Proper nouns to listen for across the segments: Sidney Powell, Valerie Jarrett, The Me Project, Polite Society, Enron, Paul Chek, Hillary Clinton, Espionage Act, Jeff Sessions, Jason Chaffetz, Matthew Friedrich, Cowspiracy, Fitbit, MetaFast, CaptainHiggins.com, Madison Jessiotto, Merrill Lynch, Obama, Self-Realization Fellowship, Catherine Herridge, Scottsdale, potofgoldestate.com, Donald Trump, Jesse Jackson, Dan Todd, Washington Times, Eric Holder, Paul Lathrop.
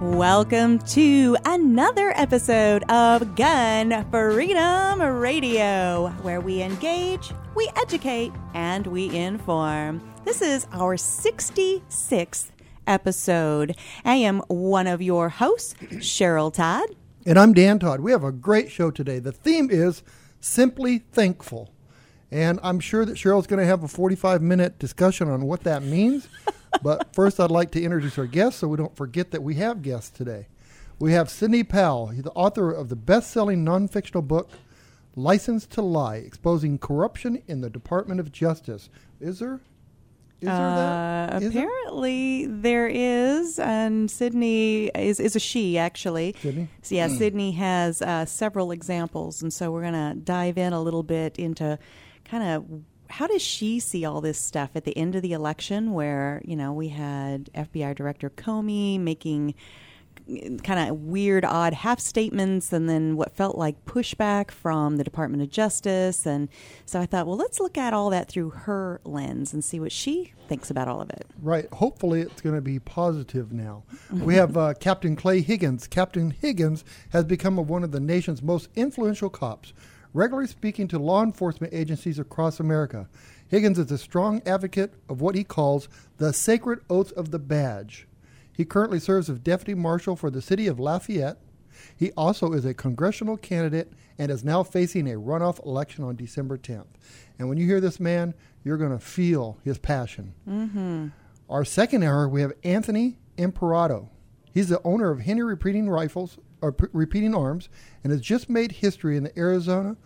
Welcome to another episode of Gun Freedom Radio, where we engage, we educate, and we inform. This is our 66th episode. I am one of your hosts, Cheryl Todd. And I'm Dan Todd. We have a great show today. The theme is Simply Thankful. And I'm sure that Cheryl's going to have a 45-minute discussion on what that means. But first, I'd like to introduce our guests so we don't forget that we have guests today. We have Sidney Powell, the author of the best-selling non-fictional book, License to Lie, Exposing Corruption in the Department of Justice. Is there that? Apparently there is, and Sidney is a she, actually. Sidney? So, yeah, Sidney has several examples, and so we're going to dive in a little bit into kind of how does she see all this stuff at the end of the election where, you know, we had FBI Director Comey making kind of weird, odd half statements and then what felt like pushback from the Department of Justice. And so I thought, well, let's look at all that through her lens and see what she thinks about all of it. Right. Hopefully it's going to be positive now. We have Captain Clay Higgins. Captain Higgins has become one of the nation's most influential cops, regularly speaking to law enforcement agencies across America. Higgins is a strong advocate of what he calls the sacred oath of the badge. He currently serves as deputy marshal for the city of Lafayette. He also is a congressional candidate and is now facing a runoff election on December 10th. And when you hear this man, you're going to feel his passion. Mm-hmm. Our second hour, we have Anthony Imperato. He's the owner of Henry Repeating Arms and has just made history in Arizona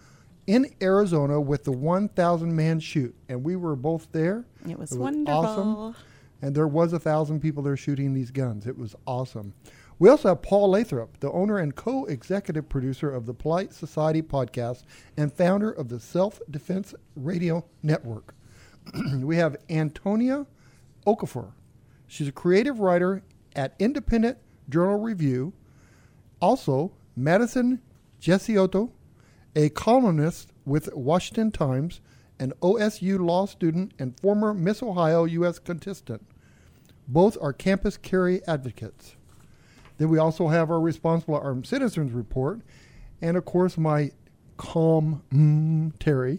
with the 1,000-man shoot. And we were both there. It was wonderful. Awesome. And there was 1,000 people there shooting these guns. It was awesome. We also have Paul Lathrop, the owner and co-executive producer of the Polite Society podcast and founder of the Self-Defense Radio Network. We have Antonia Okafor. She's a creative writer at Independent Journal Review. Also, Madison Jessiotto, a columnist with Washington Times, an OSU law student and former Miss Ohio U.S. contestant. Both are campus carry advocates. Then we also have our Responsible Armed Citizens Report, and of course my commentary.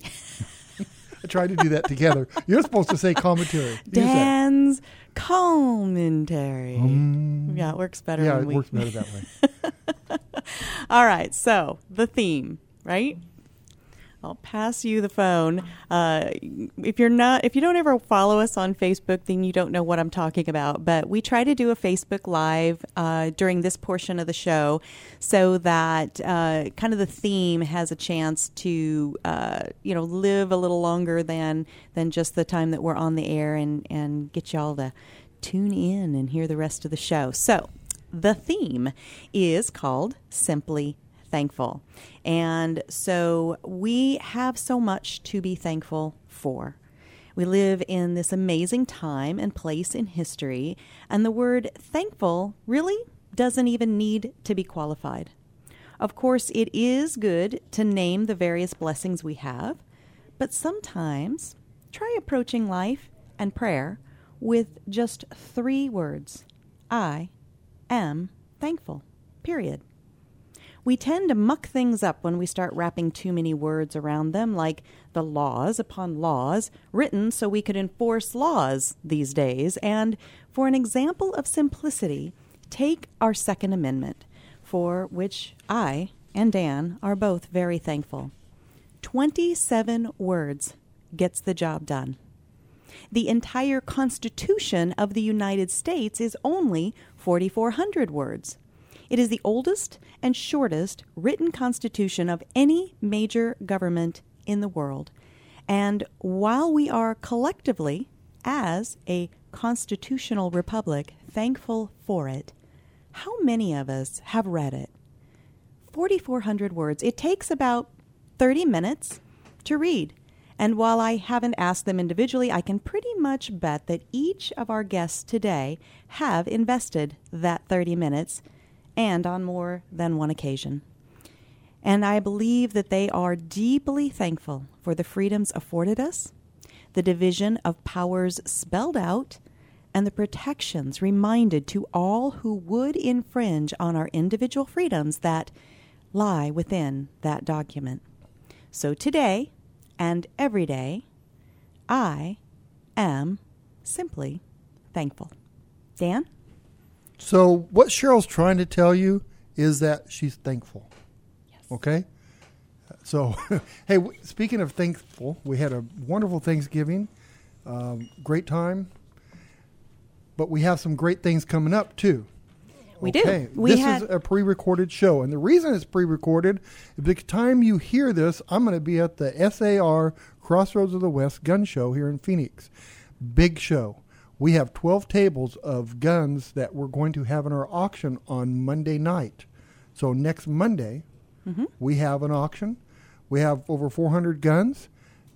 I tried to do that together. You're supposed to say commentary. Dan's commentary. Yeah, it works better. Yeah, works better that way. All right, so the theme, right? I'll pass you the phone. If you don't ever follow us on Facebook, then you don't know what I'm talking about. But we try to do a Facebook Live during this portion of the show so that kind of the theme has a chance to, live a little longer than just the time that we're on the air and get y'all to tune in and hear the rest of the show. So the theme is called Simply Thankful. And so we have so much to be thankful for. We live in this amazing time and place in history, and the word thankful really doesn't even need to be qualified. Of course, it is good to name the various blessings we have, but sometimes try approaching life and prayer with just three words. I am thankful, period. We tend to muck things up when we start wrapping too many words around them, like the laws upon laws written so we could enforce laws these days. And for an example of simplicity, take our Second Amendment, for which I and Dan are both very thankful. 27 words gets the job done. The entire Constitution of the United States is only 4,400 words. It is the oldest and shortest written constitution of any major government in the world. And while we are collectively, as a constitutional republic thankful for it, how many of us have read it? 4,400 words. It takes about 30 minutes to read. And while I haven't asked them individually, I can pretty much bet that each of our guests today have invested that 30 minutes, and on more than one occasion. And I believe that they are deeply thankful for the freedoms afforded us, the division of powers spelled out, and the protections reminded to all who would infringe on our individual freedoms that lie within that document. So today, and every day, I am simply thankful. Dan? So what Cheryl's trying to tell you is that she's thankful. Yes. Okay? So, hey, speaking of thankful, we had a wonderful Thanksgiving, great time, but we have some great things coming up, too. We do. This is a pre-recorded show, and the reason it's pre-recorded is by the time you hear this, I'm going to be at the SAR Crossroads of the West gun show here in Phoenix. Big show. We have 12 tables of guns that we're going to have in our auction on Monday night. So next Monday, we have an auction. We have over 400 guns,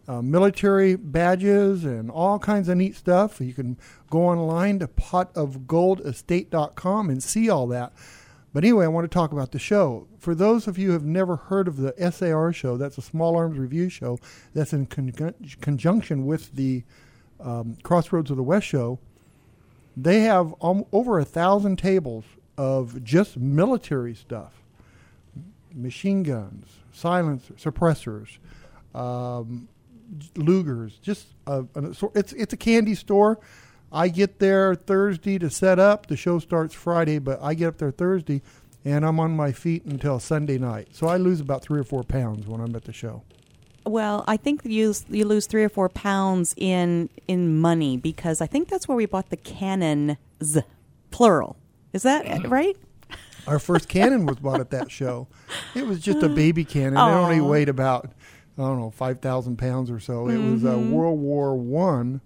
military badges, and all kinds of neat stuff. You can go online to potofgoldestate.com and see all that. But anyway, I want to talk about the show. For those of you who have never heard of the SAR show, that's a small arms review show that's in conjunction with the Crossroads of the West show. They have over 1,000 tables of just military stuff, machine guns, silencers, suppressors, Lugers. Just it's a candy store. I get there Thursday to set up. The show starts Friday, but I get up there Thursday, and I'm on my feet until Sunday night. So I lose about 3 or 4 pounds when I'm at the show. Well, I think you lose 3 or 4 pounds in money, because I think that's where we bought the cannons, plural. Is that right? Our first cannon was bought at that show. It was just a baby cannon. It only weighed about, 5,000 pounds or so. It was a World War I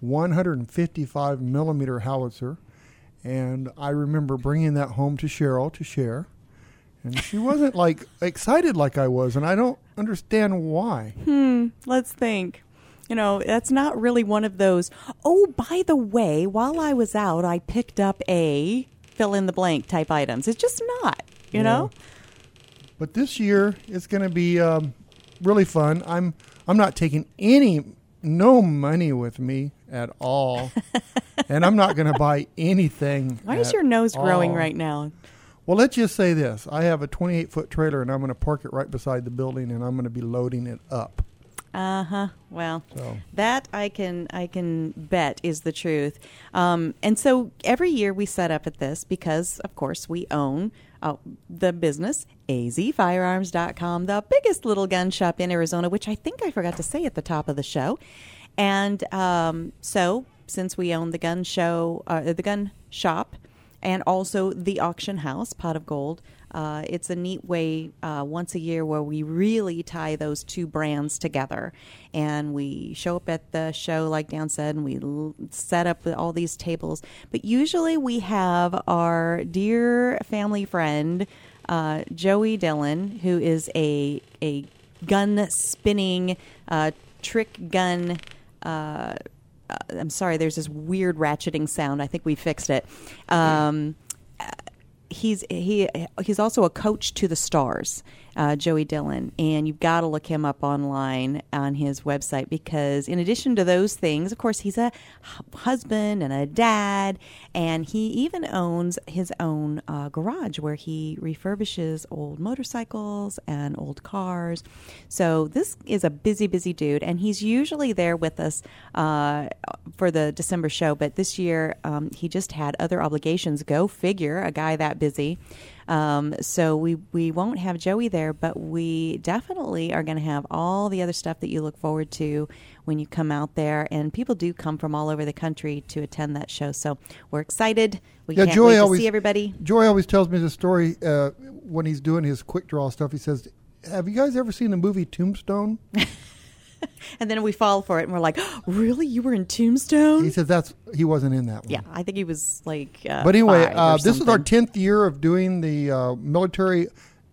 155 millimeter howitzer. And I remember bringing that home to Cheryl to share. And she wasn't excited like I was. And I don't understand why. Let's think. That's not really one of those. Oh, by the way, while I was out, I picked up a fill in the blank type items. It's just not, you know. But this year it's going to be really fun. I'm not taking no money with me at all. And I'm not going to buy anything. Why is your nose growing right now? Well, let's just say this. I have a 28-foot trailer, and I'm going to park it right beside the building, and I'm going to be loading it up. Well, so that I can bet is the truth. And so every year we set up at this because, of course, we own the business, azfirearms.com, the biggest little gun shop in Arizona, which I think I forgot to say at the top of the show. And so since we own the gun show, the gun shop, and also the auction house, Pot of Gold, it's a neat way once a year where we really tie those two brands together. And we show up at the show, like Dan said, and we set up all these tables. But usually we have our dear family friend, Joey Dillon, who is a gun spinning trick gun. I'm sorry, there's this weird ratcheting sound. I think we fixed it. He's also a coach to the stars, Joey Dillon, and you've got to look him up online on his website, because in addition to those things, of course, he's a husband and a dad, and he even owns his own garage where he refurbishes old motorcycles and old cars. So this is a busy, busy dude, and he's usually there with us for the December show, but this year he just had other obligations. Go figure, a guy that busy. So we won't have Joey there, but we definitely are going to have all the other stuff that you look forward to when you come out there. And people do come from all over the country to attend that show. So we're excited. Can't wait to see everybody. Joey always tells me the story when he's doing his quick draw stuff. He says, have you guys ever seen the movie Tombstone? And then we fall for it, and we're like, oh, "Really, you were in Tombstone?" He says he wasn't in that one. Yeah, I think he was like. But anyway, this is our 10th year of doing the military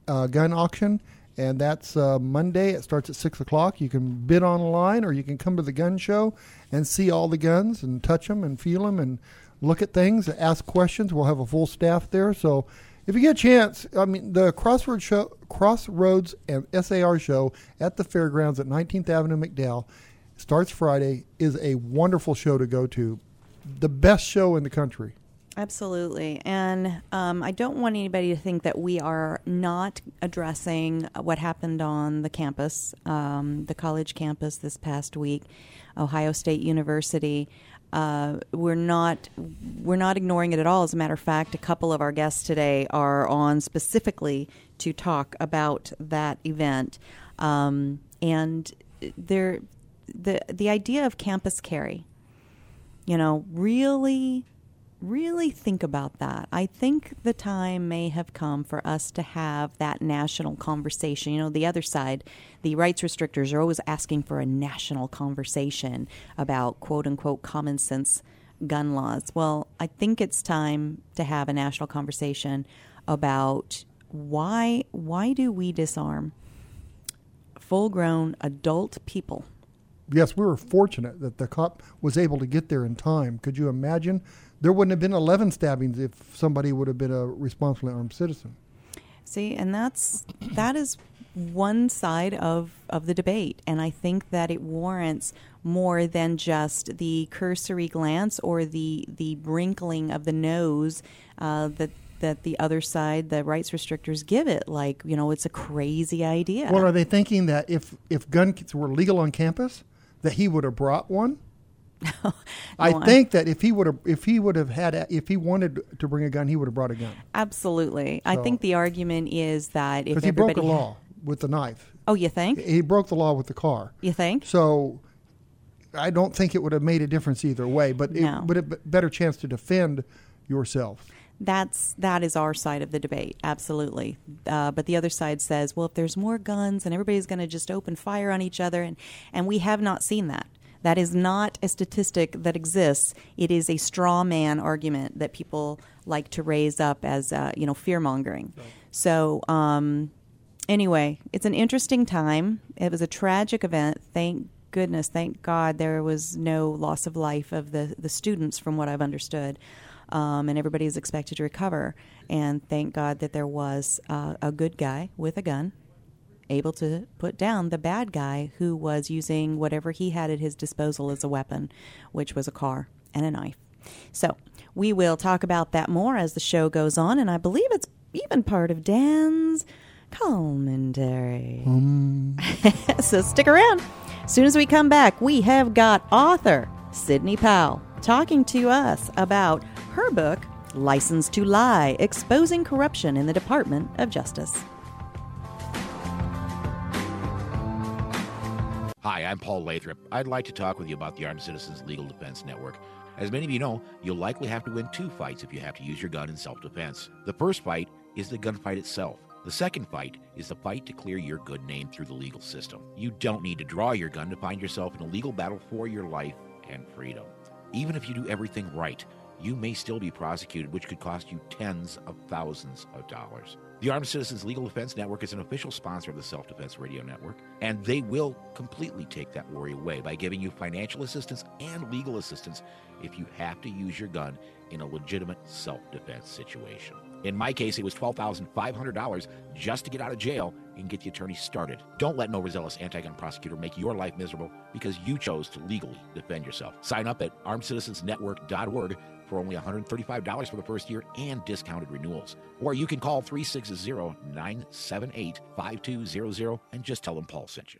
gun auction, and that's Monday. It starts at 6:00. You can bid online, or you can come to the gun show and see all the guns and touch them and feel them and look at things, and ask questions. We'll have a full staff there, so. If you get a chance, I mean, the Crossroads and SAR show at the fairgrounds at 19th Avenue McDowell starts Friday, is a wonderful show to go to. The best show in the country. Absolutely. And I don't want anybody to think that we are not addressing what happened on the campus, the college campus this past week, Ohio State University. We're not ignoring it at all. As a matter of fact, a couple of our guests today are on specifically to talk about that event, and the idea of campus carry. You know, really, really think about that. I think the time may have come for us to have that national conversation. You know, the other side, the rights restrictors are always asking for a national conversation about, quote unquote, common sense gun laws. Well, I think it's time to have a national conversation about why do we disarm full-grown adult people? Yes, we were fortunate that the cop was able to get there in time. Could you imagine? There wouldn't have been 11 stabbings if somebody would have been a responsibly armed citizen. See, and that is one side of the debate, and I think that it warrants more than just the cursory glance or the wrinkling of the nose that the other side, the rights restrictors, give it. Like, you know, it's a crazy idea. Well, are they thinking that if guns were legal on campus, that he would have brought one? No, I think that if he wanted to bring a gun, he would have brought a gun. Absolutely. So, I think the argument is that if everybody... Because he broke the law with the knife. Oh, you think? He broke the law with the car. You think? So I don't think it would have made a difference either way, but it would have a better chance to defend yourself. That is our side of the debate, absolutely. But the other side says, well, if there's more guns and everybody's going to just open fire on each other, and we have not seen that. That is not a statistic that exists. It is a straw man argument that people like to raise up as, fear-mongering. Right. So anyway, it's an interesting time. It was a tragic event. Thank goodness, thank God there was no loss of life of the students from what I've understood. And everybody is expected to recover. And thank God that there was a good guy with a gun able to put down the bad guy who was using whatever he had at his disposal as a weapon, which was a car and a knife. So we will talk about that more as the show goes on, and I believe it's even part of Dan's commentary. So stick around. As soon as we come back, we have got author Sidney Powell talking to us about her book, License to Lie, Exposing Corruption in the Department of Justice. Hi, I'm Paul Lathrop. I'd like to talk with you about the Armed Citizens Legal Defense Network. As many of you know, you'll likely have to win two fights if you have to use your gun in self-defense. The first fight is the gunfight itself. The second fight is the fight to clear your good name through the legal system. You don't need to draw your gun to find yourself in a legal battle for your life and freedom. Even if you do everything right, you may still be prosecuted, which could cost you tens of thousands of dollars. The Armed Citizens Legal Defense Network is an official sponsor of the Self-Defense Radio Network, and they will completely take that worry away by giving you financial assistance and legal assistance if you have to use your gun in a legitimate self-defense situation. In my case, it was $12,500 just to get out of jail and get the attorney started. Don't let no relentless anti-gun prosecutor make your life miserable because you chose to legally defend yourself. Sign up at armedcitizensnetwork.org for only $135 for the first year and discounted renewals. Or you can call 360-978-5200 and just tell them Paul sent you.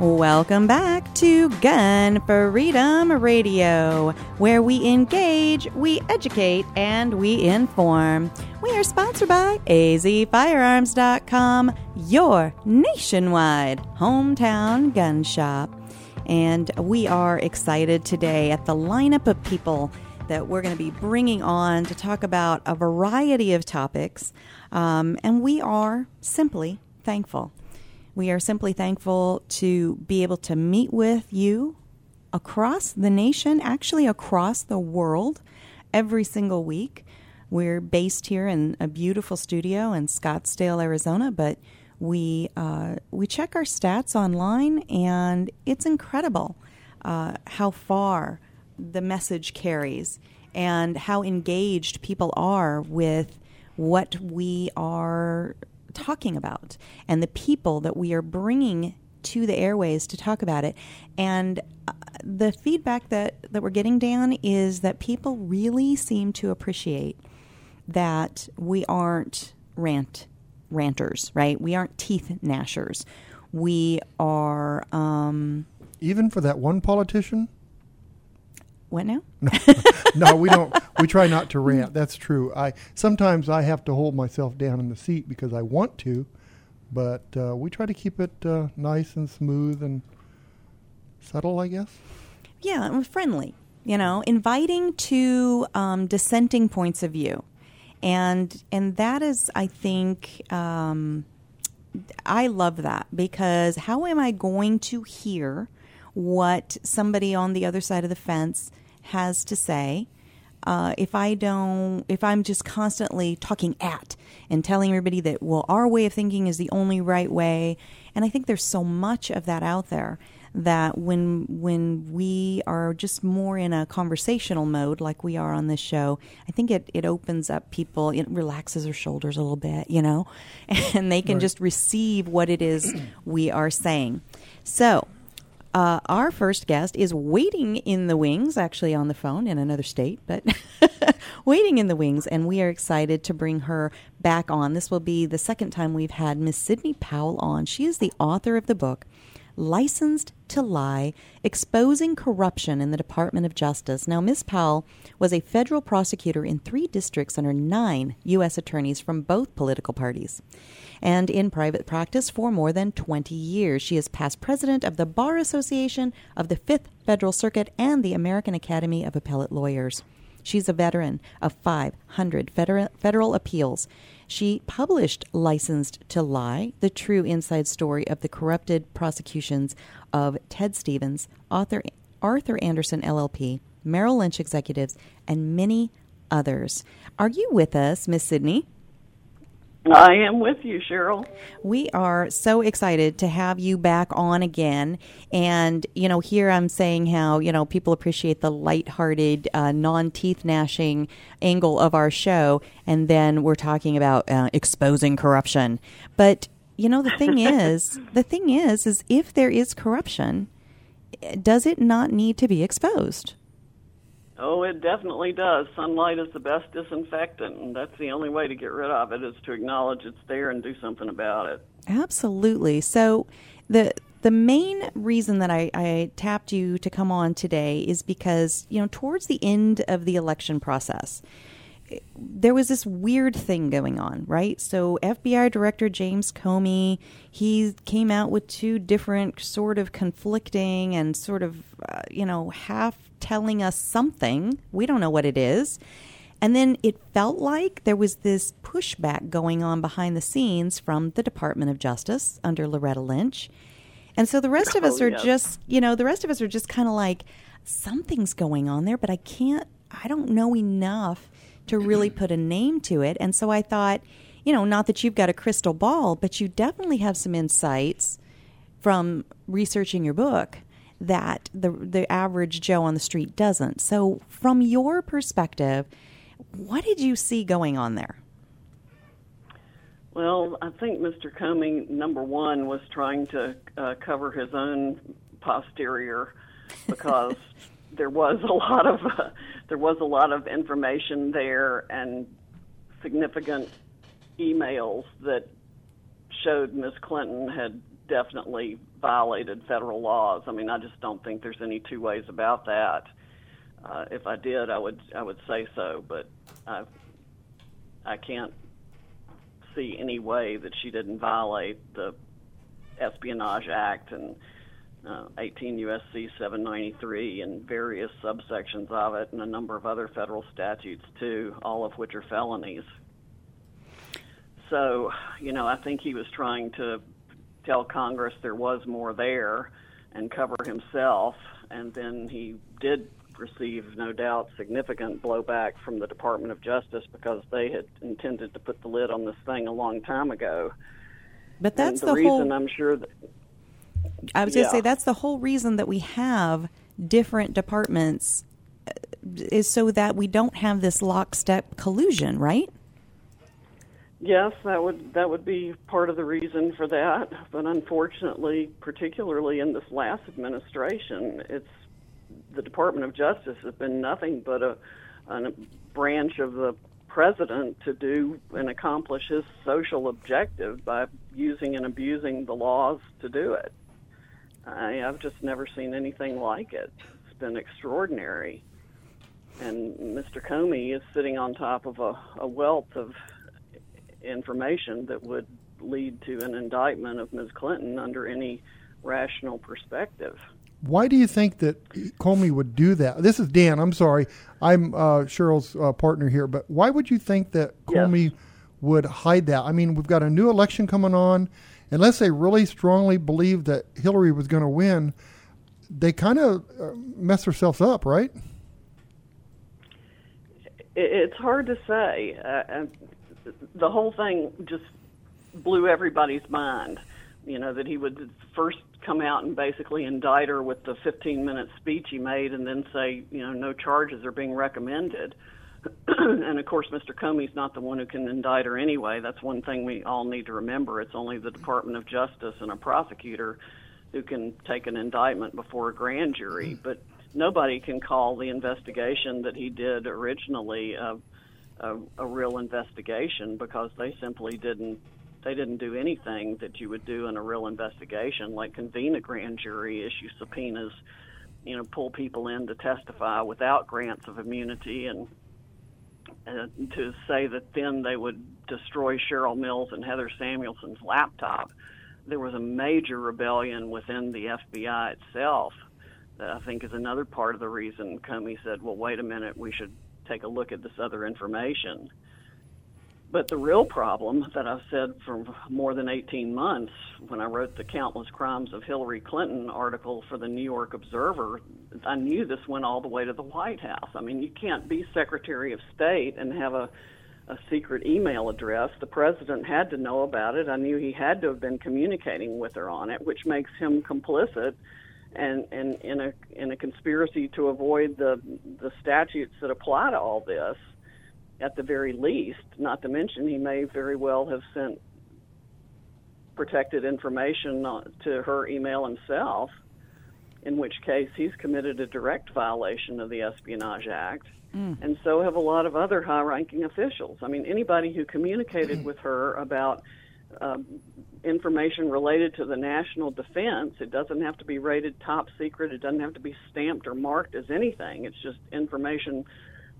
Welcome back to Gun Freedom Radio, where we engage, we educate, and we inform. We are sponsored by azfirearms.com, your nationwide hometown gun shop. And we are excited today at the lineup of people that we're going to be bringing on to talk about a variety of topics. And we are simply thankful. We are simply thankful to be able to meet with you across the nation, actually across the world, every single week. We're based here in a beautiful studio in Scottsdale, Arizona, but we check our stats online, and it's incredible how far the message carries and how engaged people are with what we are talking about and the people that we are bringing to the airways to talk about it. And the feedback that we're getting, Dan, is that people really seem to appreciate that we aren't ranters, right? We aren't teeth gnashers. We are... Even for that one politician? What now? No, we don't. We try not to rant. That's true. Sometimes I have to hold myself down in the seat because I want to, but we try to keep it nice and smooth and subtle, I guess. Yeah, and friendly, inviting to dissenting points of view. And that is, I think, I love that, because how am I going to hear what somebody on the other side of the fence has to say if I'm just constantly talking at and telling everybody that, well, our way of thinking is the only right way. And I think there's so much of that out there that when we are just more in a conversational mode like we are on this show, I think it opens up people, it relaxes their shoulders a little bit, and they can right. just receive what it is we are saying. So our first guest is waiting in the wings, actually on the phone in another state, but waiting in the wings, and we are excited to bring her back on. This will be the second time we've had Miss Sidney Powell on. She is the author of the book, Licensed to Lie, Exposing Corruption in the Department of Justice. Now, Miss Powell was a federal prosecutor in 3 districts under 9 U.S. attorneys from both political parties, and in private practice for more than 20 years. She is past president of the Bar Association of the 5th Federal Circuit and the American Academy of Appellate Lawyers. She's a veteran of 500 federal appeals. She published Licensed to Lie, the true inside story of the corrupted prosecutions of Ted Stevens, author Arthur Anderson, LLP, Merrill Lynch executives, and many others. Are you with us, Miss Sidney? I am with you, Cheryl. We are so excited to have you back on again. And, here I'm saying how, people appreciate the lighthearted, non-teeth gnashing angle of our show. And then we're talking about exposing corruption. But, the thing is, if there is corruption, does it not need to be exposed? Oh, it definitely does. Sunlight is the best disinfectant, and that's the only way to get rid of it, is to acknowledge it's there and do something about it. Absolutely. So the main reason that I tapped you to come on today is because, towards the end of the election process, there was this weird thing going on, right? So FBI Director James Comey, he came out with 2 different sort of conflicting and sort of, half telling us something. We don't know what it is. And then it felt like there was this pushback going on behind the scenes from the Department of Justice under Loretta Lynch. And so the rest of us are just kind of like something's going on there, but I don't know enough to really put a name to it. And so I thought, you know, not that you've got a crystal ball, but you definitely have some insights from researching your book that the average Joe on the street doesn't. So from your perspective, what did you see going on there? Well, I think Mr. Comey, number one, was trying to cover his own posterior, because there was a lot of information there and significant emails that showed Ms. Clinton had definitely violated federal laws. I mean, I just don't think there's any two ways about that. If I did, I would say so, but I can't see any way that she didn't violate the Espionage Act and 18 U.S.C. 793 and various subsections of it, and a number of other federal statutes too, all of which are felonies. So, you know, I think he was trying to tell Congress there was more there and cover himself, and then he did receive, no doubt, significant blowback from the Department of Justice, because they had intended to put the lid on this thing a long time ago. But that's the reason whole... I'm sure that... I was going to say, that's the whole reason that we have different departments, is so that we don't have this lockstep collusion, right? Yes, that would be part of the reason for that. But unfortunately, particularly in this last administration, it's the Department of Justice has been nothing but a branch of the president to do and accomplish his social objective by using and abusing the laws to do it. I've just never seen anything like it. It's been extraordinary. And Mr. Comey is sitting on top of a wealth of information that would lead to an indictment of Ms. Clinton under any rational perspective. Why do you think that Comey would do that? This is Dan. I'm sorry. I'm Cheryl's partner here. But why would you think that Comey would hide that? I mean, we've got a new election coming on. Unless they really strongly believed that Hillary was going to win, they kind of mess themselves up, right? It's hard to say. The whole thing just blew everybody's mind, you know, that he would first come out and basically indict her with the 15-minute speech he made and then say, you know, no charges are being recommended. And, of course, Mr. Comey's not the one who can indict her anyway. That's one thing we all need to remember. It's only the Department of Justice and a prosecutor who can take an indictment before a grand jury. But nobody can call the investigation that he did originally a real investigation, because they simply didn't. They didn't do anything that you would do in a real investigation, like convene a grand jury, issue subpoenas, you know, pull people in to testify without grants of immunity, and to say that then they would destroy Cheryl Mills and Heather Samuelson's laptop. There was a major rebellion within the FBI itself that I think is another part of the reason Comey said, well, wait a minute, we should take a look at this other information. But the real problem that I've said for more than 18 months, when I wrote the Countless Crimes of Hillary Clinton article for the New York Observer, I knew this went all the way to the White House. I mean, you can't be Secretary of State and have a secret email address. The president had to know about it. I knew he had to have been communicating with her on it, which makes him complicit and in a conspiracy to avoid the statutes that apply to all this, at the very least, not to mention he may very well have sent protected information to her email himself, in which case he's committed a direct violation of the Espionage Act, and so have a lot of other high-ranking officials. I mean, anybody who communicated with her about information related to the national defense, it doesn't have to be rated top secret, it doesn't have to be stamped or marked as anything, it's just information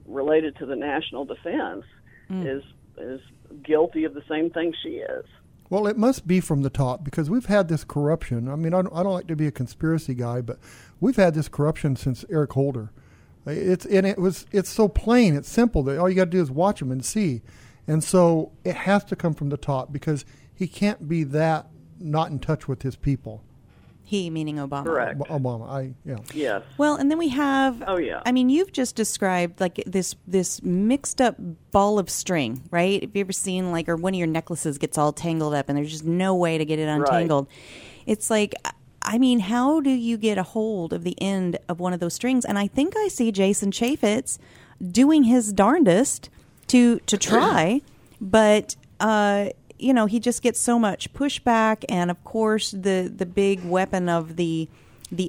related to the national defense, is guilty of the same thing she is. Well, it must be from the top, because we've had this corruption. I mean, I don't like to be a conspiracy guy, but we've had this corruption since Eric Holder. It's so plain, it's simple, that all you got to do is watch him and see. And so it has to come from the top, because he can't be that not in touch with his people. He, meaning Obama. Correct. Obama. Yes. Well, and then we have... Oh, yeah. I mean, you've just described, like, this mixed-up ball of string, right? Have you ever seen, like, or one of your necklaces gets all tangled up and there's just no way to get it untangled? Right. It's like, I mean, how do you get a hold of the end of one of those strings? And I think I see Jason Chaffetz doing his darndest to try, but... you know, he just gets so much pushback, and of course, the big weapon of the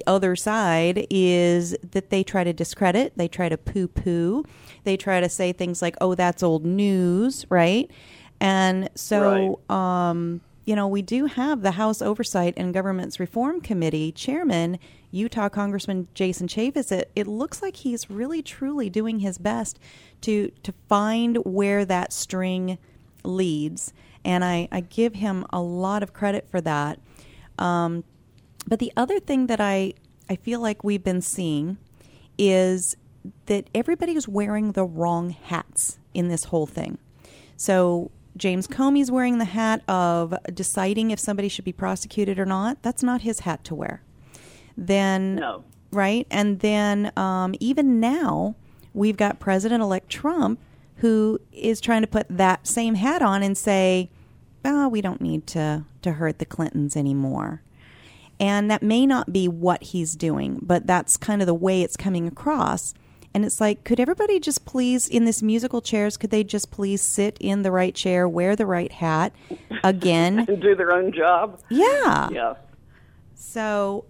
other side is that they try to discredit, they try to poo-poo, they try to say things like, "Oh, that's old news," right? And so, you know, we do have the House Oversight and Governments Reform Committee chairman, Utah Congressman Jason Chaffetz. It looks like he's really truly doing his best to find where that string leads. And I give him a lot of credit for that. But the other thing that I feel like we've been seeing is that everybody is wearing the wrong hats in this whole thing. So James Comey's wearing the hat of deciding if somebody should be prosecuted or not. That's not his hat to wear. Then, no. Right? And then even now, we've got President-elect Trump who is trying to put that same hat on and say, oh, we don't need to hurt the Clintons anymore. And that may not be what he's doing, but that's kind of the way it's coming across. And it's like, could everybody just please, in this musical chairs, could they just please sit in the right chair, wear the right hat again? And do their own job? Yeah. Yeah. So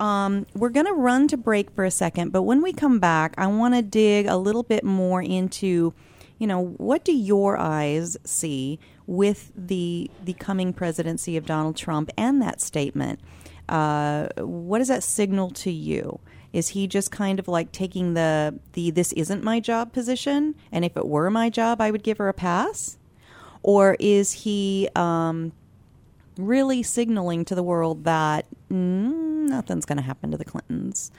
we're going to run to break for a second, but when we come back, I want to dig a little bit more into... You know, what do your eyes see with the coming presidency of Donald Trump and that statement? What does that signal to you? Is he just kind of like taking the this isn't my job position, and if it were my job, I would give her a pass? Or is he really signaling to the world that nothing's going to happen to the Clintons?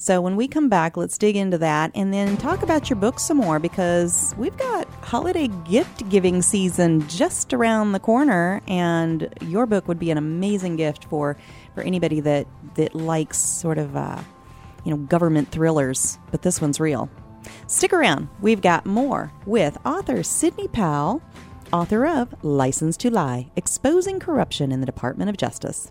So when we come back, let's dig into that and then talk about your book some more, because we've got holiday gift-giving season just around the corner, and your book would be an amazing gift for anybody that likes sort of, you know, government thrillers, but this one's real. Stick around. We've got more with author Sidney Powell, author of License to Lie, Exposing Corruption in the Department of Justice.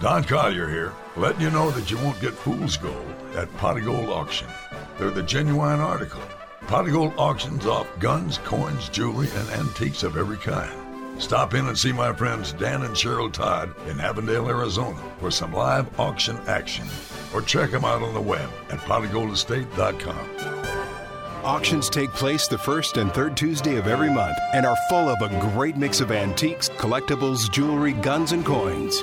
Don Collier here, letting you know that you won't get fool's gold at Pot of Gold Auction. They're the genuine article. Pot of Gold auctions off guns, coins, jewelry, and antiques of every kind. Stop in and see my friends Dan and Cheryl Todd in Avondale, Arizona for some live auction action. Or check them out on the web at potofgoldestate.com. Auctions take place the first and third Tuesday of every month and are full of a great mix of antiques, collectibles, jewelry, guns, and coins.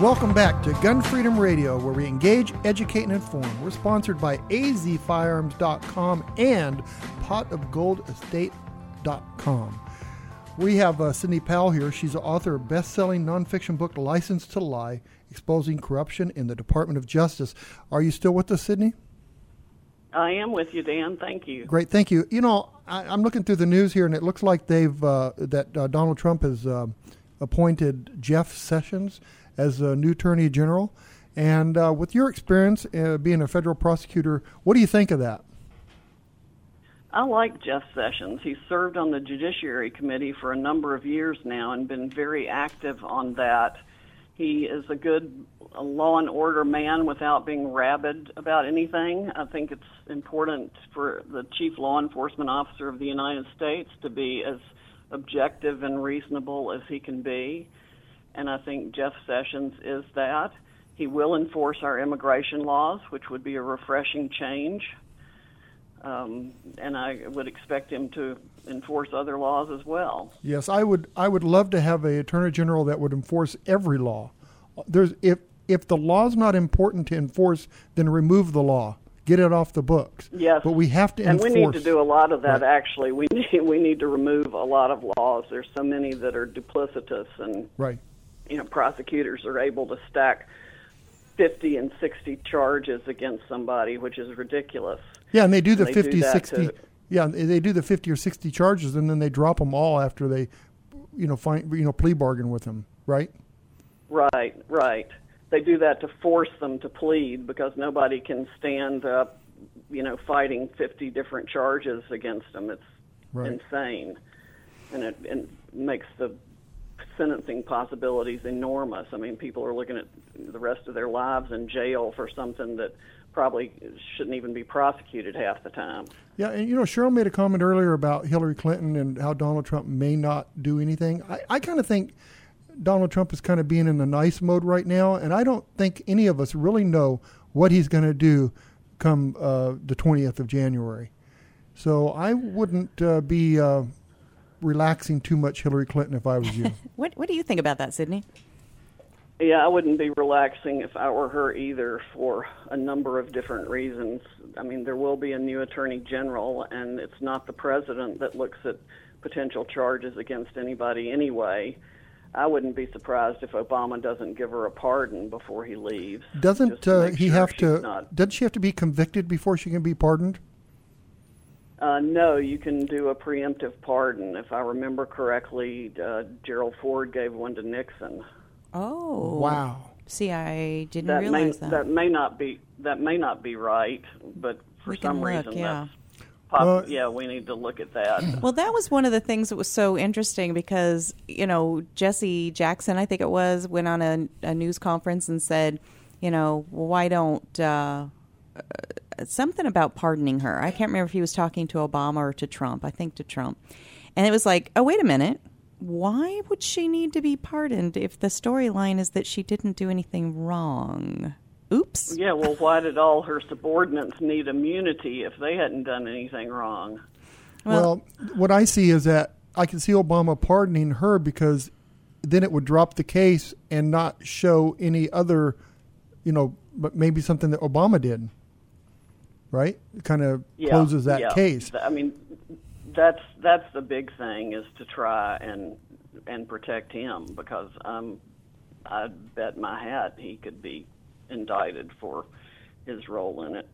Welcome back to Gun Freedom Radio, where we engage, educate, and inform. We're sponsored by azfirearms.com and potofgoldestate.com. We have Sidney Powell here. She's the author of best-selling nonfiction book, License to Lie, Exposing Corruption in the Department of Justice. Are you still with us, Sidney? I am with you, Dan. Thank you. Great. Thank you. You know, I'm looking through the news here, and it looks like they've that Donald Trump has appointed Jeff Sessions as a new Attorney General. And with your experience being a federal prosecutor, what do you think of that? I like Jeff Sessions. He's served on the Judiciary Committee for a number of years now and been very active on that. He is a good law and order man without being rabid about anything. I think it's important for the chief law enforcement officer of the United States to be as objective and reasonable as he can be, and I think Jeff Sessions is that. He will enforce our immigration laws, which would be a refreshing change. And I would expect him to enforce other laws as well. Yes, I would love to have an attorney general that would enforce every law. If the law's not important to enforce, then remove the law. Get it off the books. Yes. But we have to enforce. And we need to do a lot of that, right. Actually. We need to remove a lot of laws. There's so many that are duplicitous, and right. You know, prosecutors are able to stack 50 and 60 charges against somebody, which is ridiculous. Yeah, and they do the 50 or 60 charges, and then they drop them all after they, plea bargain with them, right? Right. They do that to force them to plead because nobody can stand up, fighting 50 different charges against them. It's insane, and it makes the sentencing possibilities enormous. I mean, people are looking at the rest of their lives in jail for something that probably shouldn't even be prosecuted half the time. Yeah, and Cheryl made a comment earlier about Hillary Clinton and how Donald Trump may not do anything. I kind of think Donald Trump is kind of being in the nice mode right now, and I don't think any of us really know what he's going to do come the 20th of January. So I wouldn't be relaxing too much Hillary Clinton if I was you. What do you think about that, Sidney? Yeah, I wouldn't be relaxing if I were her either for a number of different reasons. I mean, there will be a new attorney general, and it's not the president that looks at potential charges against anybody anyway. I wouldn't be surprised if Obama doesn't give her a pardon before he leaves. Doesn't doesn't she have to be convicted before she can be pardoned? No, you can do a preemptive pardon. If I remember correctly, Gerald Ford gave one to Nixon. Oh wow! See, I didn't realize that. That may not be right, but for some reason, we need to look at that. Well, that was one of the things that was so interesting because Jesse Jackson, I think it was, went on a news conference and said, why don't something about pardoning her? I can't remember if he was talking to Obama or to Trump. I think to Trump, and it was like, oh, wait a minute. Why would she need to be pardoned if the storyline is that she didn't do anything wrong? Oops. Yeah, well, why did all her subordinates need immunity if they hadn't done anything wrong? Well, what I see is that I can see Obama pardoning her because then it would drop the case and not show any other, but maybe something that Obama did, right? It kind of closes that case. I mean, That's the big thing is to try and protect him because I bet my hat he could be indicted for his role in it.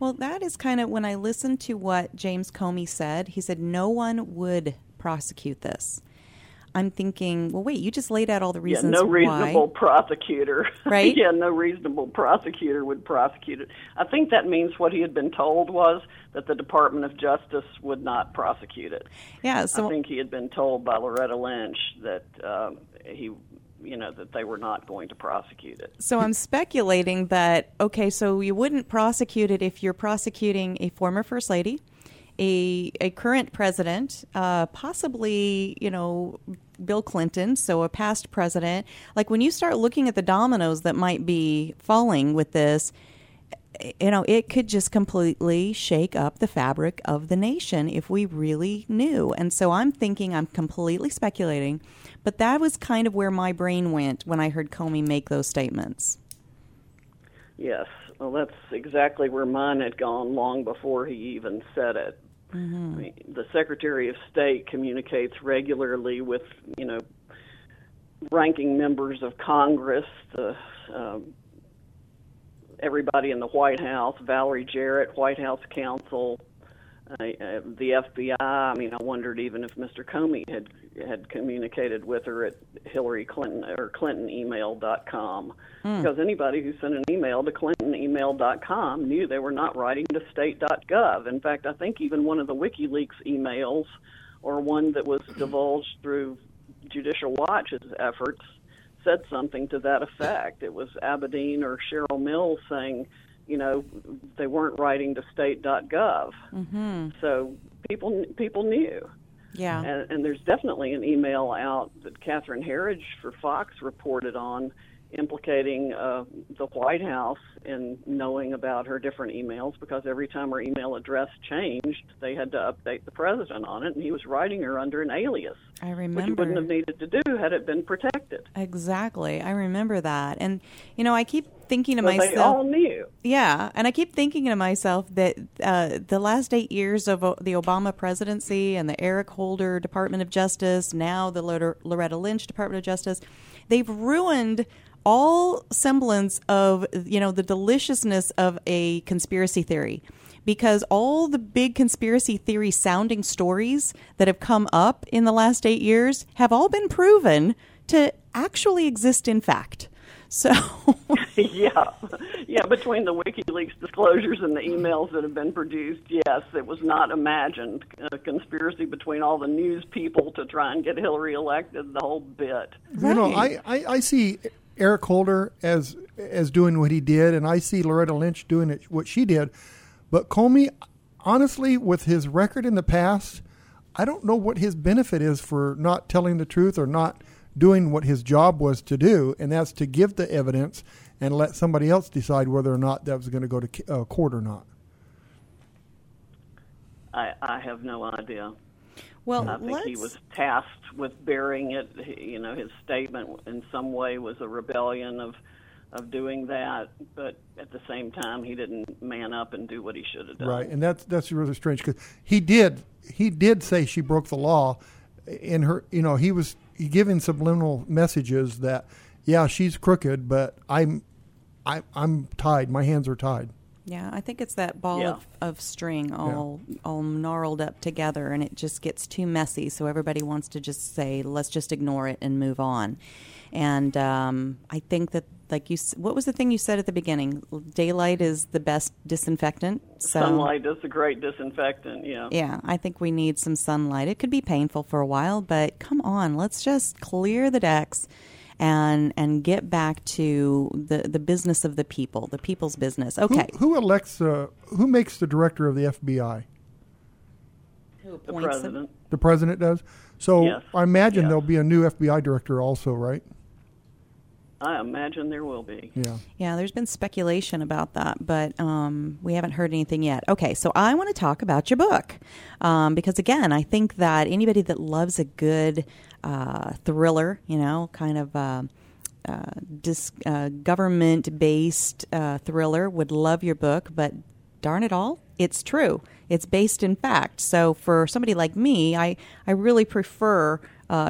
Well, that is kind of when I listened to what James Comey said. He said no one would prosecute this. I'm thinking, well, wait, you just laid out all the reasons why. Prosecutor. Right? Yeah, no reasonable prosecutor would prosecute it. I think that means what he had been told was that the Department of Justice would not prosecute it. Yeah, so I think he had been told by Loretta Lynch that that they were not going to prosecute it. So I'm speculating that, okay, so you wouldn't prosecute it if you're prosecuting a former First Lady, a current president, possibly, Bill Clinton, so a past president. Like when you start looking at the dominoes that might be falling with this, it could just completely shake up the fabric of the nation if we really knew. And so I'm completely speculating, but that was kind of where my brain went when I heard Comey make those statements. Yes. Well, that's exactly where mine had gone long before he even said it. Mm-hmm. I mean, the Secretary of State communicates regularly with, you know, ranking members of Congress, everybody in the White House, Valerie Jarrett, White House counsel, the FBI. I mean, I wondered even if Mr. Comey had communicated with her at Hillary Clinton or ClintonEmail.com, because anybody who sent an email to ClintonEmail.com knew they were not writing to state.gov. In fact, I think even one of the WikiLeaks emails, or one that was divulged through Judicial Watch's efforts, said something to that effect. It was Aberdeen or Cheryl Mills saying, you know, they weren't writing to state.gov. Mm-hmm. So people knew. Yeah. And there's definitely an email out that Catherine Herridge for Fox reported on, implicating the White House in knowing about her different emails, because every time her email address changed, they had to update the president on it, and he was writing her under an alias, I remember, which he wouldn't have needed to do had it been protected. Exactly. I remember that. And, you know, I keep thinking to myself... they all knew. Yeah, and I keep thinking to myself that the last 8 years of the Obama presidency and the Eric Holder Department of Justice, now the Loretta Lynch Department of Justice, they've ruined... all semblance of, you know, the deliciousness of a conspiracy theory, because all the big conspiracy theory sounding stories that have come up in the last 8 years have all been proven to actually exist in fact. So yeah, between the WikiLeaks disclosures and the emails that have been produced, yes, it was not imagined. A conspiracy between all the news people to try and get Hillary elected, the whole bit. Right. You know, I see Eric Holder as doing what he did, and I see Loretta Lynch doing it, what she did. But Comey, honestly, with his record in the past, I don't know what his benefit is for not telling the truth or not doing what his job was to do, and that's to give the evidence and let somebody else decide whether or not that was going to go to court or not. I have no idea. Well, I think he was tasked with burying it. You know, his statement in some way was a rebellion of doing that, but at the same time, he didn't man up and do what he should have done. Right, and that's really strange, because he did say she broke the law. In her, you know, he was giving subliminal messages that, yeah, she's crooked, but I'm tied. My hands are tied. Yeah, I think it's that ball of string all gnarled up together, and it just gets too messy. So everybody wants to just say, let's just ignore it and move on. And I think that, like you, what was the thing you said at the beginning? Daylight is the best disinfectant. So, sunlight is the great disinfectant, yeah. Yeah, I think we need some sunlight. It could be painful for a while, but come on, let's just clear the decks and get back to the business of the people, the people's business. Okay. Who elects, who makes the director of the FBI? Who appoints the president. Them? The president does? So yes. I imagine there'll be a new FBI director also, right? I imagine there will be. Yeah, there's been speculation about that, but we haven't heard anything yet. Okay, so I want to talk about your book, because, again, I think that anybody that loves a good thriller, you know, kind of government-based thriller would love your book, but darn it all, it's true. It's based in fact. So for somebody like me, I really prefer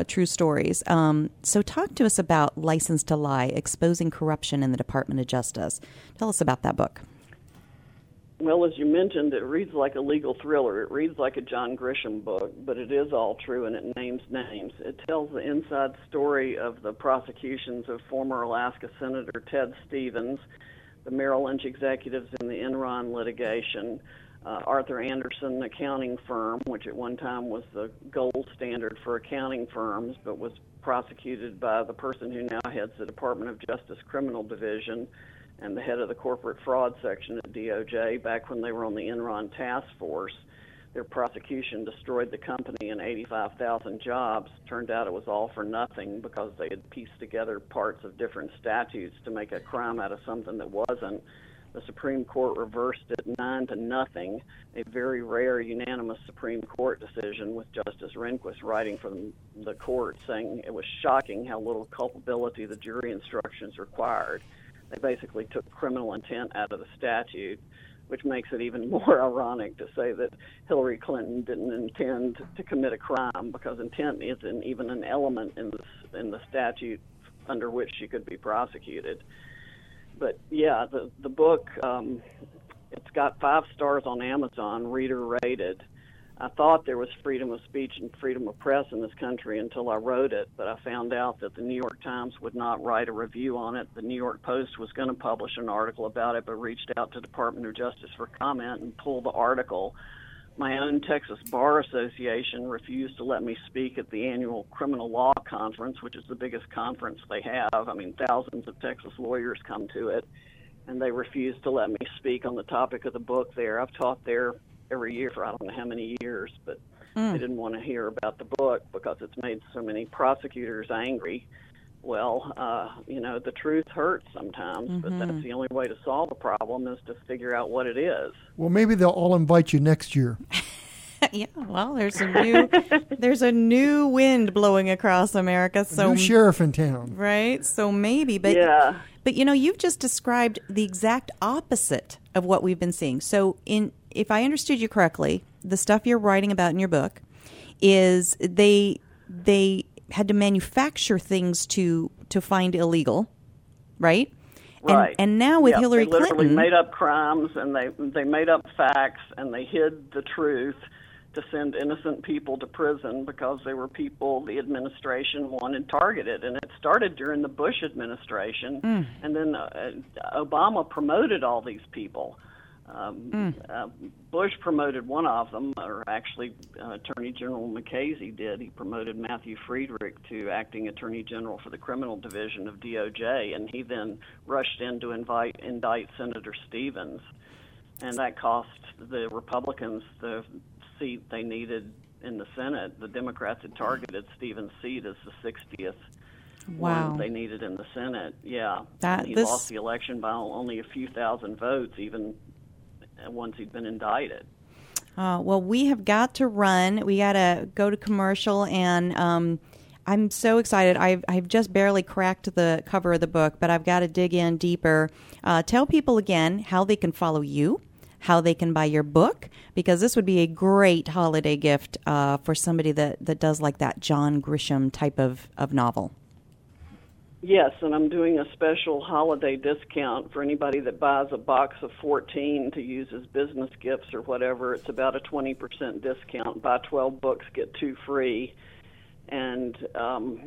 true stories. So talk to us about License to Lie, Exposing Corruption in the Department of Justice. Tell us about that book. Well, as you mentioned, it reads like a legal thriller. It reads like a John Grisham book, but it is all true, and it names names. It tells the inside story of the prosecutions of former Alaska Senator Ted Stevens, the Merrill Lynch executives in the Enron litigation, Arthur Anderson accounting firm, which at one time was the gold standard for accounting firms, but was prosecuted by the person who now heads the Department of Justice Criminal Division and the head of the corporate fraud section at DOJ back when they were on the Enron task force. Their prosecution destroyed the company and 85,000 jobs. Turned out it was all for nothing, because they had pieced together parts of different statutes to make a crime out of something that wasn't. The Supreme Court reversed it 9-0, a very rare unanimous Supreme Court decision, with Justice Rehnquist writing from the court saying it was shocking how little culpability the jury instructions required. They basically took criminal intent out of the statute. which makes it even more ironic to say that Hillary Clinton didn't intend to commit a crime, because intent isn't even an element in the statute under which she could be prosecuted. But yeah, the book, it's got 5 stars on Amazon, reader rated. I thought there was freedom of speech and freedom of press in this country until I wrote it, but I found out that the New York Times would not write a review on it. The New York Post was going to publish an article about it, but reached out to the Department of Justice for comment and pulled the article. My own Texas Bar Association refused to let me speak at the annual criminal law conference, which is the biggest conference they have. I mean, thousands of Texas lawyers come to it, and they refused to let me speak on the topic of the book there. I've taught there every year for I don't know how many years, but they didn't want to hear about the book because it's made so many prosecutors angry. Well, you know, the truth hurts sometimes, but that's the only way to solve a problem is to figure out what it is. Well, maybe they'll all invite you next year. Yeah, well, there's a new wind blowing across America. So a new sheriff in town, right? So maybe, but yeah. But you know, you've just described the exact opposite of what we've been seeing. So if I understood you correctly, the stuff you're writing about in your book is they had to manufacture things to find illegal, right? Right. And now with Hillary Clinton, they literally made up crimes and they made up facts and they hid the truth to send innocent people to prison because they were people the administration wanted targeted. And it started during the Bush administration, and then Obama promoted all these people. Bush promoted one of them, or actually Attorney General McCasey did. He promoted Matthew Friedrich to acting Attorney General for the Criminal Division of DOJ, and he then rushed in to indict Senator Stevens. And that cost the Republicans the seat they needed in the Senate. The Democrats had targeted Stevens' seat as the 60th. Wow. They needed in the Senate, yeah. He lost the election by only a few thousand votes, even once he'd been indicted. Well, we have got to run. We got to go to commercial, and I'm so excited. I've just barely cracked the cover of the book, but I've got to dig in deeper. Tell people again how they can follow you, how they can buy your book, because this would be a great holiday gift for somebody that does like that John Grisham type of novel. Yes, and I'm doing a special holiday discount for anybody that buys a box of 14 to use as business gifts or whatever. It's about a 20% discount. Buy 12 books, get 2 free. And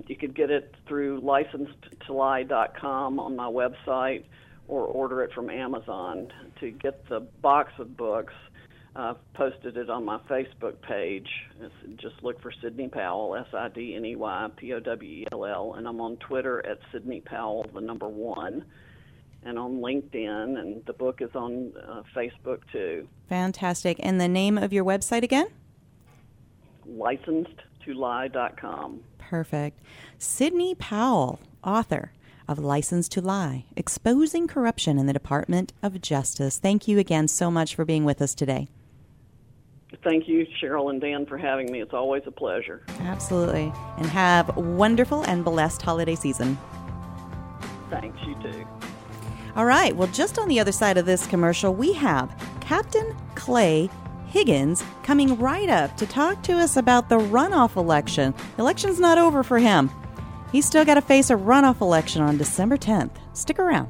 you could get it through LicensedToLie.com on my website or order it from Amazon. To get the box of books, I've posted it on my Facebook page. Just look for Sidney Powell, SidneyPowell, and I'm on Twitter at Sidney Powell, 1, and on LinkedIn, and the book is on Facebook, too. Fantastic. And the name of your website again? LicensedToLie.com. Perfect. Sidney Powell, author of License to Lie, Exposing Corruption in the Department of Justice. Thank you again so much for being with us today. Thank you, Cheryl and Dan, for having me. It's always a pleasure. Absolutely. And have a wonderful and blessed holiday season. Thanks, you too. All right. Well, just on the other side of this commercial, we have Captain Clay Higgins coming right up to talk to us about the runoff election. The election's not over for him. He's still got to face a runoff election on December 10th. Stick around.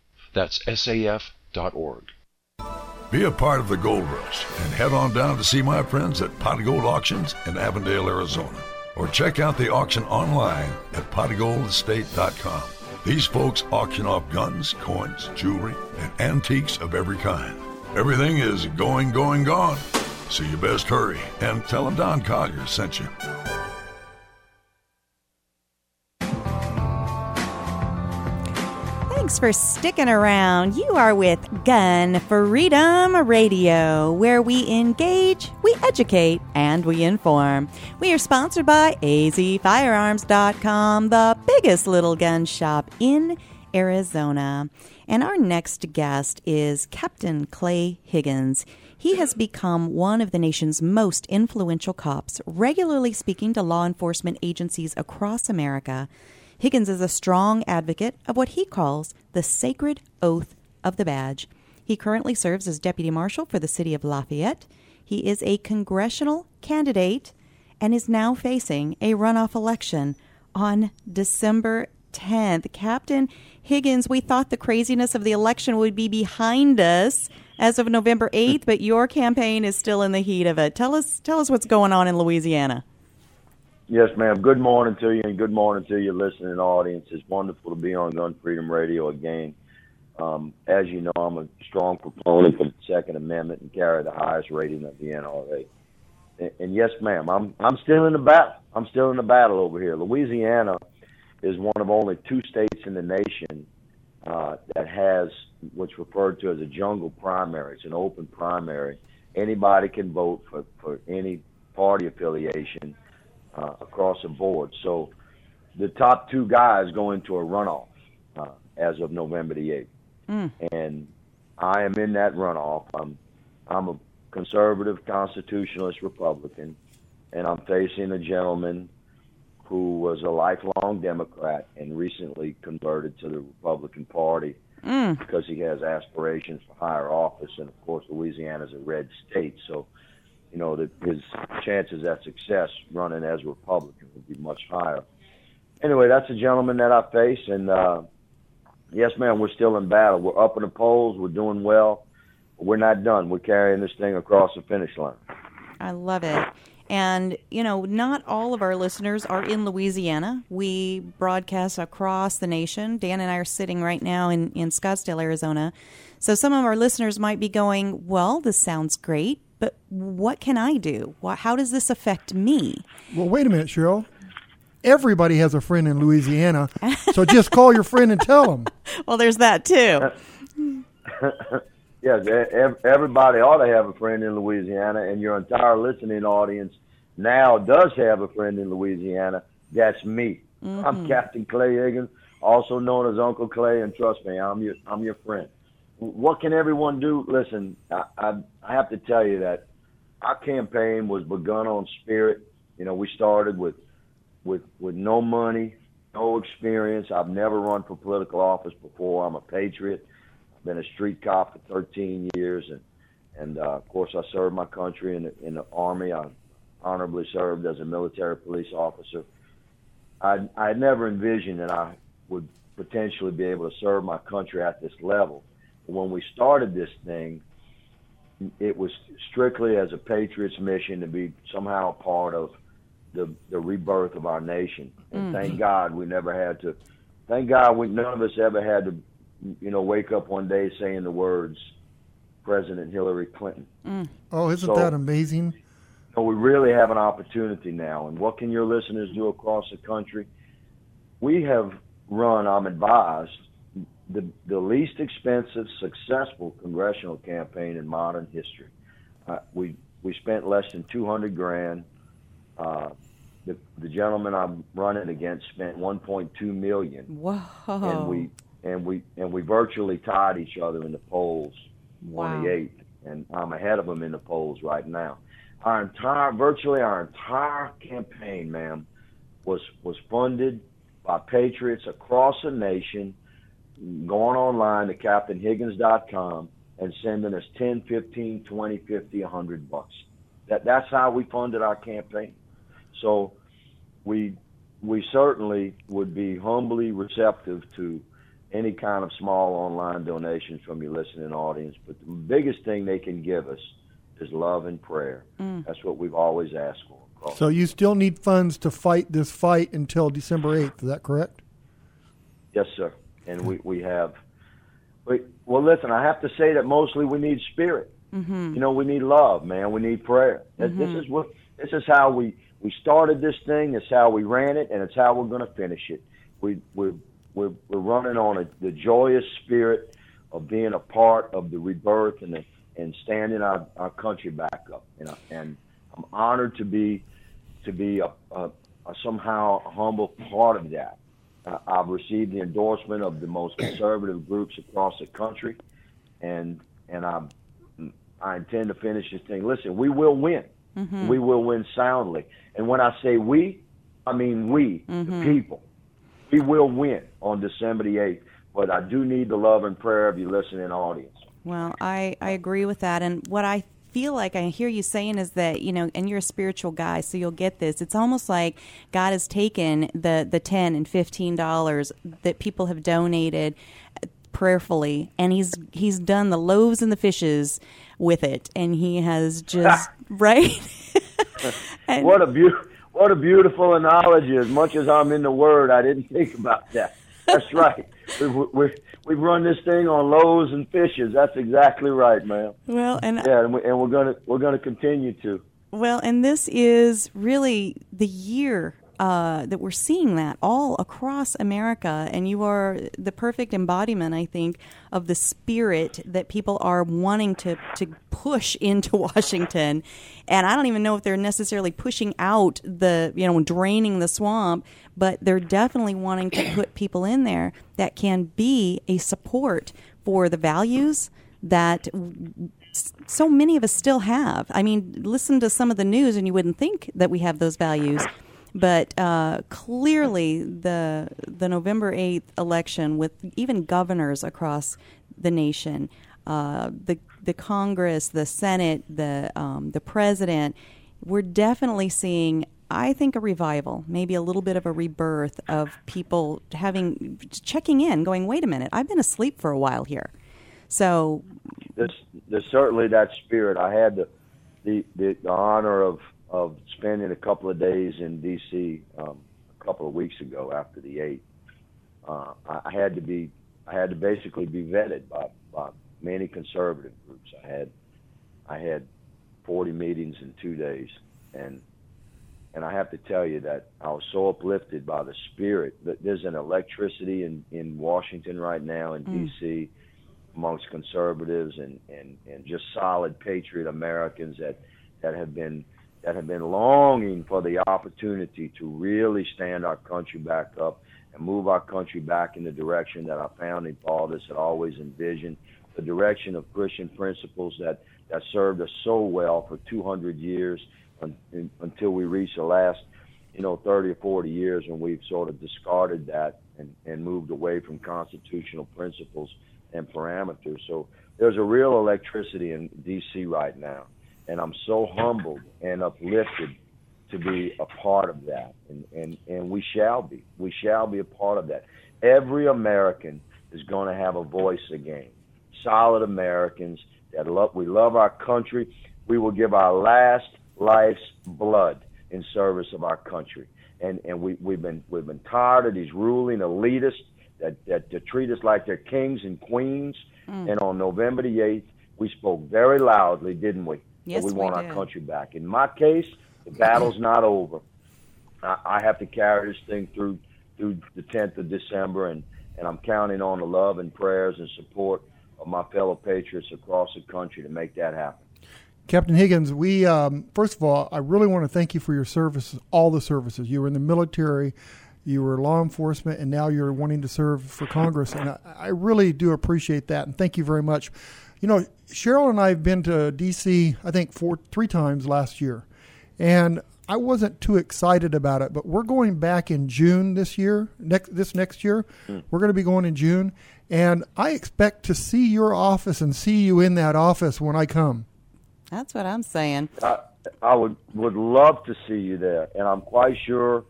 That's saf.org. Be a part of the gold rush and head on down to see my friends at Pot of Gold Auctions in Avondale, Arizona. Or check out the auction online at potofgoldestate.com. These folks auction off guns, coins, jewelry, and antiques of every kind. Everything is going, going, gone. So you best hurry and tell them Don Collier sent you. Thanks for sticking around. You are with Gun Freedom Radio, where we engage, we educate, and we inform. We are sponsored by azfirearms.com, the biggest little gun shop in Arizona. And our next guest is Captain Clay Higgins. He has become one of the nation's most influential cops, regularly speaking to law enforcement agencies across America. Higgins is a strong advocate of what he calls the sacred oath of the badge. He currently serves as deputy marshal for the city of Lafayette. He is a congressional candidate and is now facing a runoff election on December 10th. Captain Higgins, we thought the craziness of the election would be behind us as of November 8th, but your campaign is still in the heat of it. Tell us what's going on in Louisiana. Yes, ma'am. Good morning to you, and good morning to your listening audience. It's wonderful to be on Gun Freedom Radio again. As you know, I'm a strong proponent for the Second Amendment and carry the highest rating of the NRA. And yes, ma'am, I'm still in the battle. I'm still in the battle over here. Louisiana is one of only two states in the nation that has what's referred to as a jungle primary. It's an open primary. Anybody can vote for any party affiliation across the board. So the top two guys go into a runoff as of November the 8th. And I am in that runoff. I'm a conservative constitutionalist Republican, and I'm facing a gentleman who was a lifelong Democrat and recently converted to the Republican Party because he has aspirations for higher office. And, of course, Louisiana is a red state, so, you know, that his chances at success running as Republican would be much higher. Anyway, that's a gentleman that I face, and, yes, ma'am, we're still in battle. We're up in the polls. We're doing well. We're not done. We're carrying this thing across the finish line. I love it. And, you know, not all of our listeners are in Louisiana. We broadcast across the nation. Dan and I are sitting right now in Scottsdale, Arizona. So some of our listeners might be going, well, this sounds great, but what can I do? How does this affect me? Well, wait a minute, Cheryl. Everybody has a friend in Louisiana, so just call your friend and tell them. Well, there's that, too. Yeah, everybody ought to have a friend in Louisiana, and your entire listening audience now does have a friend in Louisiana. That's me. Mm-hmm. I'm Captain Clay Higgins, also known as Uncle Clay, and trust me, I'm your friend. What can everyone do? Listen, I have to tell you that our campaign was begun on spirit. You know, we started with no money, no experience. I've never run for political office before. I'm a patriot. Been a street cop for 13 years, and of course I served my country in the Army. I honorably served as a military police officer. I never envisioned that I would potentially be able to serve my country at this level. But when we started this thing, it was strictly as a patriot's mission to be somehow a part of the rebirth of our nation. And none of us ever had to, you know, wake up one day saying the words, President Hillary Clinton. Oh, isn't that amazing? So we really have an opportunity now. And what can your listeners do across the country? We have run, I'm advised, the least expensive, successful congressional campaign in modern history. We spent less than $200,000. The gentleman I'm running against spent $1.2 million. Whoa. And we virtually tied each other in the polls 28th, and I'm ahead of them in the polls right now. Virtually our entire campaign, ma'am, was funded by patriots across the nation, going online to CaptainHiggins.com and sending us 10, 15, 20, 50, $100. That's how we funded our campaign. So we certainly would be humbly receptive to any kind of small online donations from your listening audience. But the biggest thing they can give us is love and prayer. Mm. That's what we've always asked for. So you still need funds to fight this fight until December 8th. Is that correct? Yes, sir. And we have. Well, listen, I have to say that mostly we need spirit. Mm-hmm. You know, we need love, man. We need prayer. Mm-hmm. This is how we started this thing. It's how we ran it, and it's how we're going to finish it. We're running on the joyous spirit of being a part of the rebirth and standing our country back up. And I'm honored to be a somehow humble part of that. I've received the endorsement of the most conservative groups across the country, and I intend to finish this thing. Listen, we will win. Mm-hmm. We will win soundly. And when I say we, I mean we, mm-hmm. the people. We will win on December the 8th, but I do need the love and prayer of your listening audience. Well, I agree with that, and what I feel like I hear you saying is that, you know, and you're a spiritual guy, so you'll get this. It's almost like God has taken the $10 and $15 that people have donated prayerfully, and he's done the loaves and the fishes with it, and he has just right. And, what a beautiful analogy. As much as I'm in the Word, I didn't think about that. That's right. We've run this thing on loaves and fishes. That's exactly right, ma'am. Well, and we're gonna continue to. Well, and this is really the year that we're seeing that all across America, and you are the perfect embodiment, I think, of the spirit that people are wanting to push into Washington. And I don't even know if they're necessarily pushing out the, you know, draining the swamp, but they're definitely wanting to put people in there that can be a support for the values that so many of us still have. I mean, listen to some of the news and you wouldn't think that we have those values. But clearly the November 8th election, with even governors across the nation, the Congress, the Senate, the president, we're definitely seeing, I think, a revival, maybe a little bit of a rebirth of people checking in, going, wait a minute, I've been asleep for a while here. So there's certainly that spirit. I had the honor of spending a couple of days in D.C. A couple of weeks ago after the 8th. I had to basically be vetted by many conservative groups. I had 40 meetings in 2 days, and I have to tell you that I was so uplifted by the spirit. That there's an electricity in Washington right now, in D.C., amongst conservatives and just solid patriot Americans that have been longing for the opportunity to really stand our country back up and move our country back in the direction that our founding fathers had always envisioned, the direction of Christian principles that served us so well for 200 years until we reached the last, 30 or 40 years when we've sort of discarded that and moved away from constitutional principles and parameters. So there's a real electricity in D.C. right now. And I'm so humbled and uplifted to be a part of that. And we shall be. We shall be a part of that. Every American is going to have a voice again. Solid Americans that love our country. We will give our last life's blood in service of our country. And we've been tired of these ruling elitists that treat us like they're kings and queens. Mm. And on November the 8th, we spoke very loudly, didn't we? Yes, we want our country back. In my case, the battle's not over. I have to carry this thing through the 10th of December, and I'm counting on the love and prayers and support of my fellow patriots across the country to make that happen. Captain Higgins, we first of all, I really want to thank you for your service, all the services. You were in the military, you were law enforcement, and now you're wanting to serve for Congress, and I really do appreciate that, and thank you very much. You know, Cheryl and I have been to D.C., I think, three times last year. And I wasn't too excited about it, but we're going back in June this year, next year. We're going to be going in June. And I expect to see your office and see you in that office when I come. That's what I'm saying. I would love to see you there. And I'm quite sure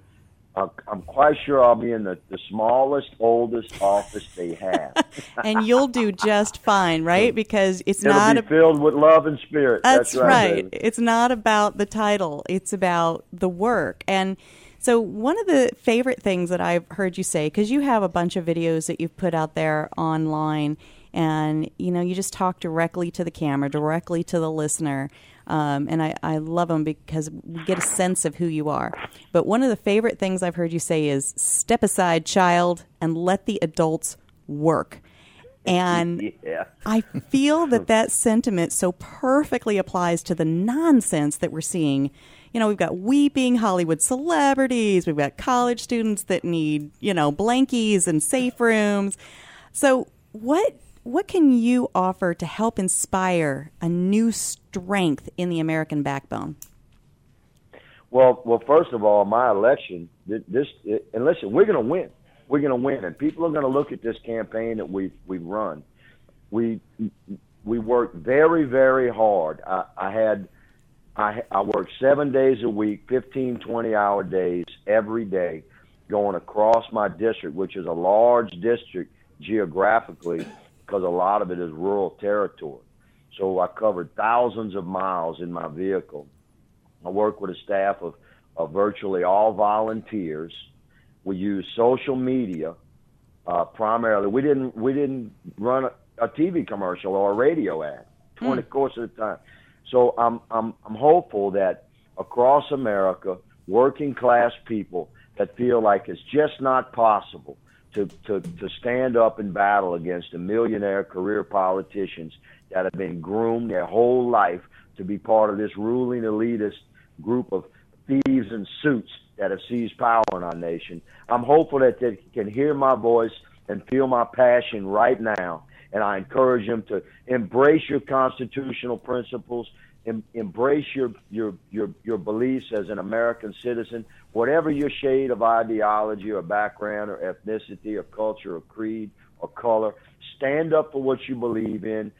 I'll be in the smallest, oldest office they have. And you'll do just fine, right? Because it's It'll be filled with love and spirit. That's right. It's not about the title. It's about the work. And so one of the favorite things that I've heard you say, because you have a bunch of videos that you've put out there online, and, you know, you just talk directly to the camera, directly to the listener. And I love them because we get a sense of who you are. But one of the favorite things I've heard you say is, step aside, child, and let the adults work. And yeah. I feel that sentiment so perfectly applies to the nonsense that we're seeing. You know, we've got weeping Hollywood celebrities. We've got college students that need, you know, blankies and safe rooms. So what can you offer to help inspire a new strength in the American backbone? Well, first of all, my election, and listen, we're going to win. We're going to win, and people are going to look at this campaign that we've run. We worked very, very hard. I worked 7 days a week, 15, 20-hour days every day, going across my district, which is a large district geographically, because a lot of it is rural territory. So I covered thousands of miles in my vehicle. I work with a staff of virtually all volunteers. We use social media primarily. We didn't run a TV commercial or a radio ad during the course of the time. So I'm hopeful that across America, working class people that feel like it's just not possible to stand up and battle against the millionaire career politicians that have been groomed their whole life to be part of this ruling elitist group of thieves in suits that have seized power in our nation. I'm hopeful that they can hear my voice and feel my passion right now. And I encourage them to embrace your constitutional principles, embrace your beliefs as an American citizen, whatever your shade of ideology or background or ethnicity or culture or creed or color. Stand up for what you believe in.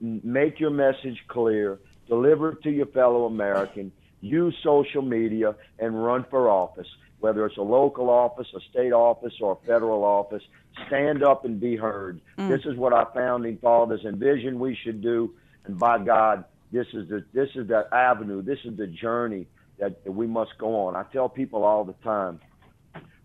Make your message clear. Deliver it to your fellow American. Use social media and run for office, whether it's a local office, a state office, or a federal office. Stand up and be heard. This is what our founding fathers envisioned we should do, and by God, this is the avenue, this is the journey that we must go on. I tell people all the time,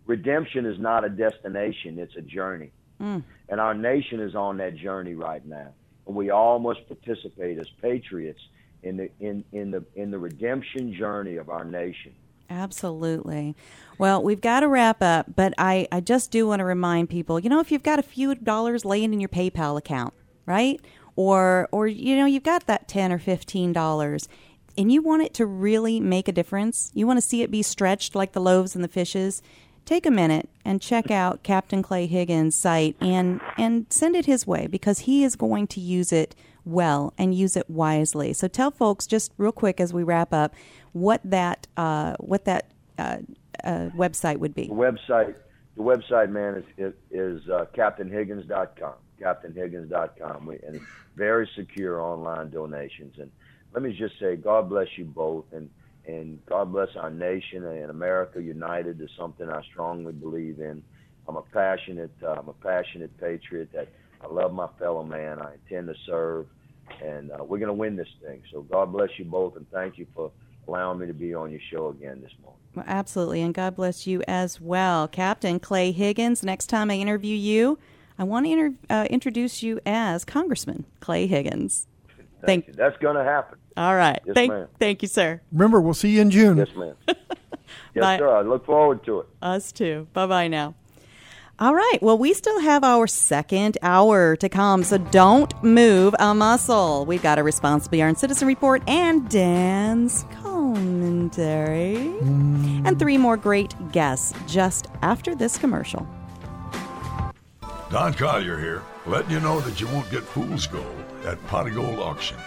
redemption is not a destination, it's a journey. And our nation is on that journey right now. And we all must participate as patriots in the redemption journey of our nation. Absolutely. Well, we've got to wrap up, but I just do want to remind people, you know, if you've got a few dollars laying in your PayPal account, right? Or you know, you've got that $10 or $15 and you want it to really make a difference, you want to see it be stretched like the loaves and the fishes, take a minute and check out Captain Clay Higgins' site and send it his way, because he is going to use it well and use it wisely. So tell folks just real quick as we wrap up what that website would be. The website, man, is CaptainHiggins.com. CaptainHiggins.com, and very secure online donations. And let me just say, God bless you both, and God bless our nation and America united is something I strongly believe in. I'm a passionate patriot that I love my fellow man. I intend to serve, and we're going to win this thing. So God bless you both, and thank you for allowing me to be on your show again this morning. Well, absolutely, and God bless you as well. Captain Clay Higgins, next time I interview you, I want to introduce you as Congressman Clay Higgins. Thank you. That's going to happen. All right. Yes, ma'am. Thank you, sir. Remember, we'll see you in June. Yes, ma'am. Yes, sir. I look forward to it. Us too. Bye-bye now. All right. Well, we still have our second hour to come, so don't move a muscle. We've got a Responsibly Armed Citizen Report and Dan's commentary and three more great guests just after this commercial. Don Collier here. Let you know that you won't get fool's gold at Pot of Gold Auction.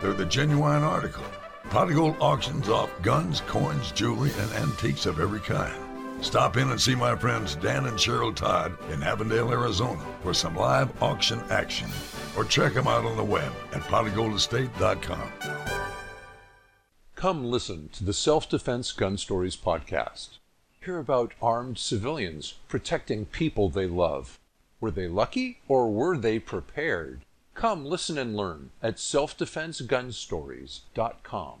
They're the genuine article. Pot of Gold auctions off guns, coins, jewelry, and antiques of every kind. Stop in and see my friends Dan and Cheryl Todd in Avondale, Arizona for some live auction action. Or check them out on the web at potofgoldestate.com. Come listen to the Self-Defense Gun Stories podcast. Hear about armed civilians protecting people they love. Were they lucky or were they prepared? Come listen and learn at selfdefensegunstories.com.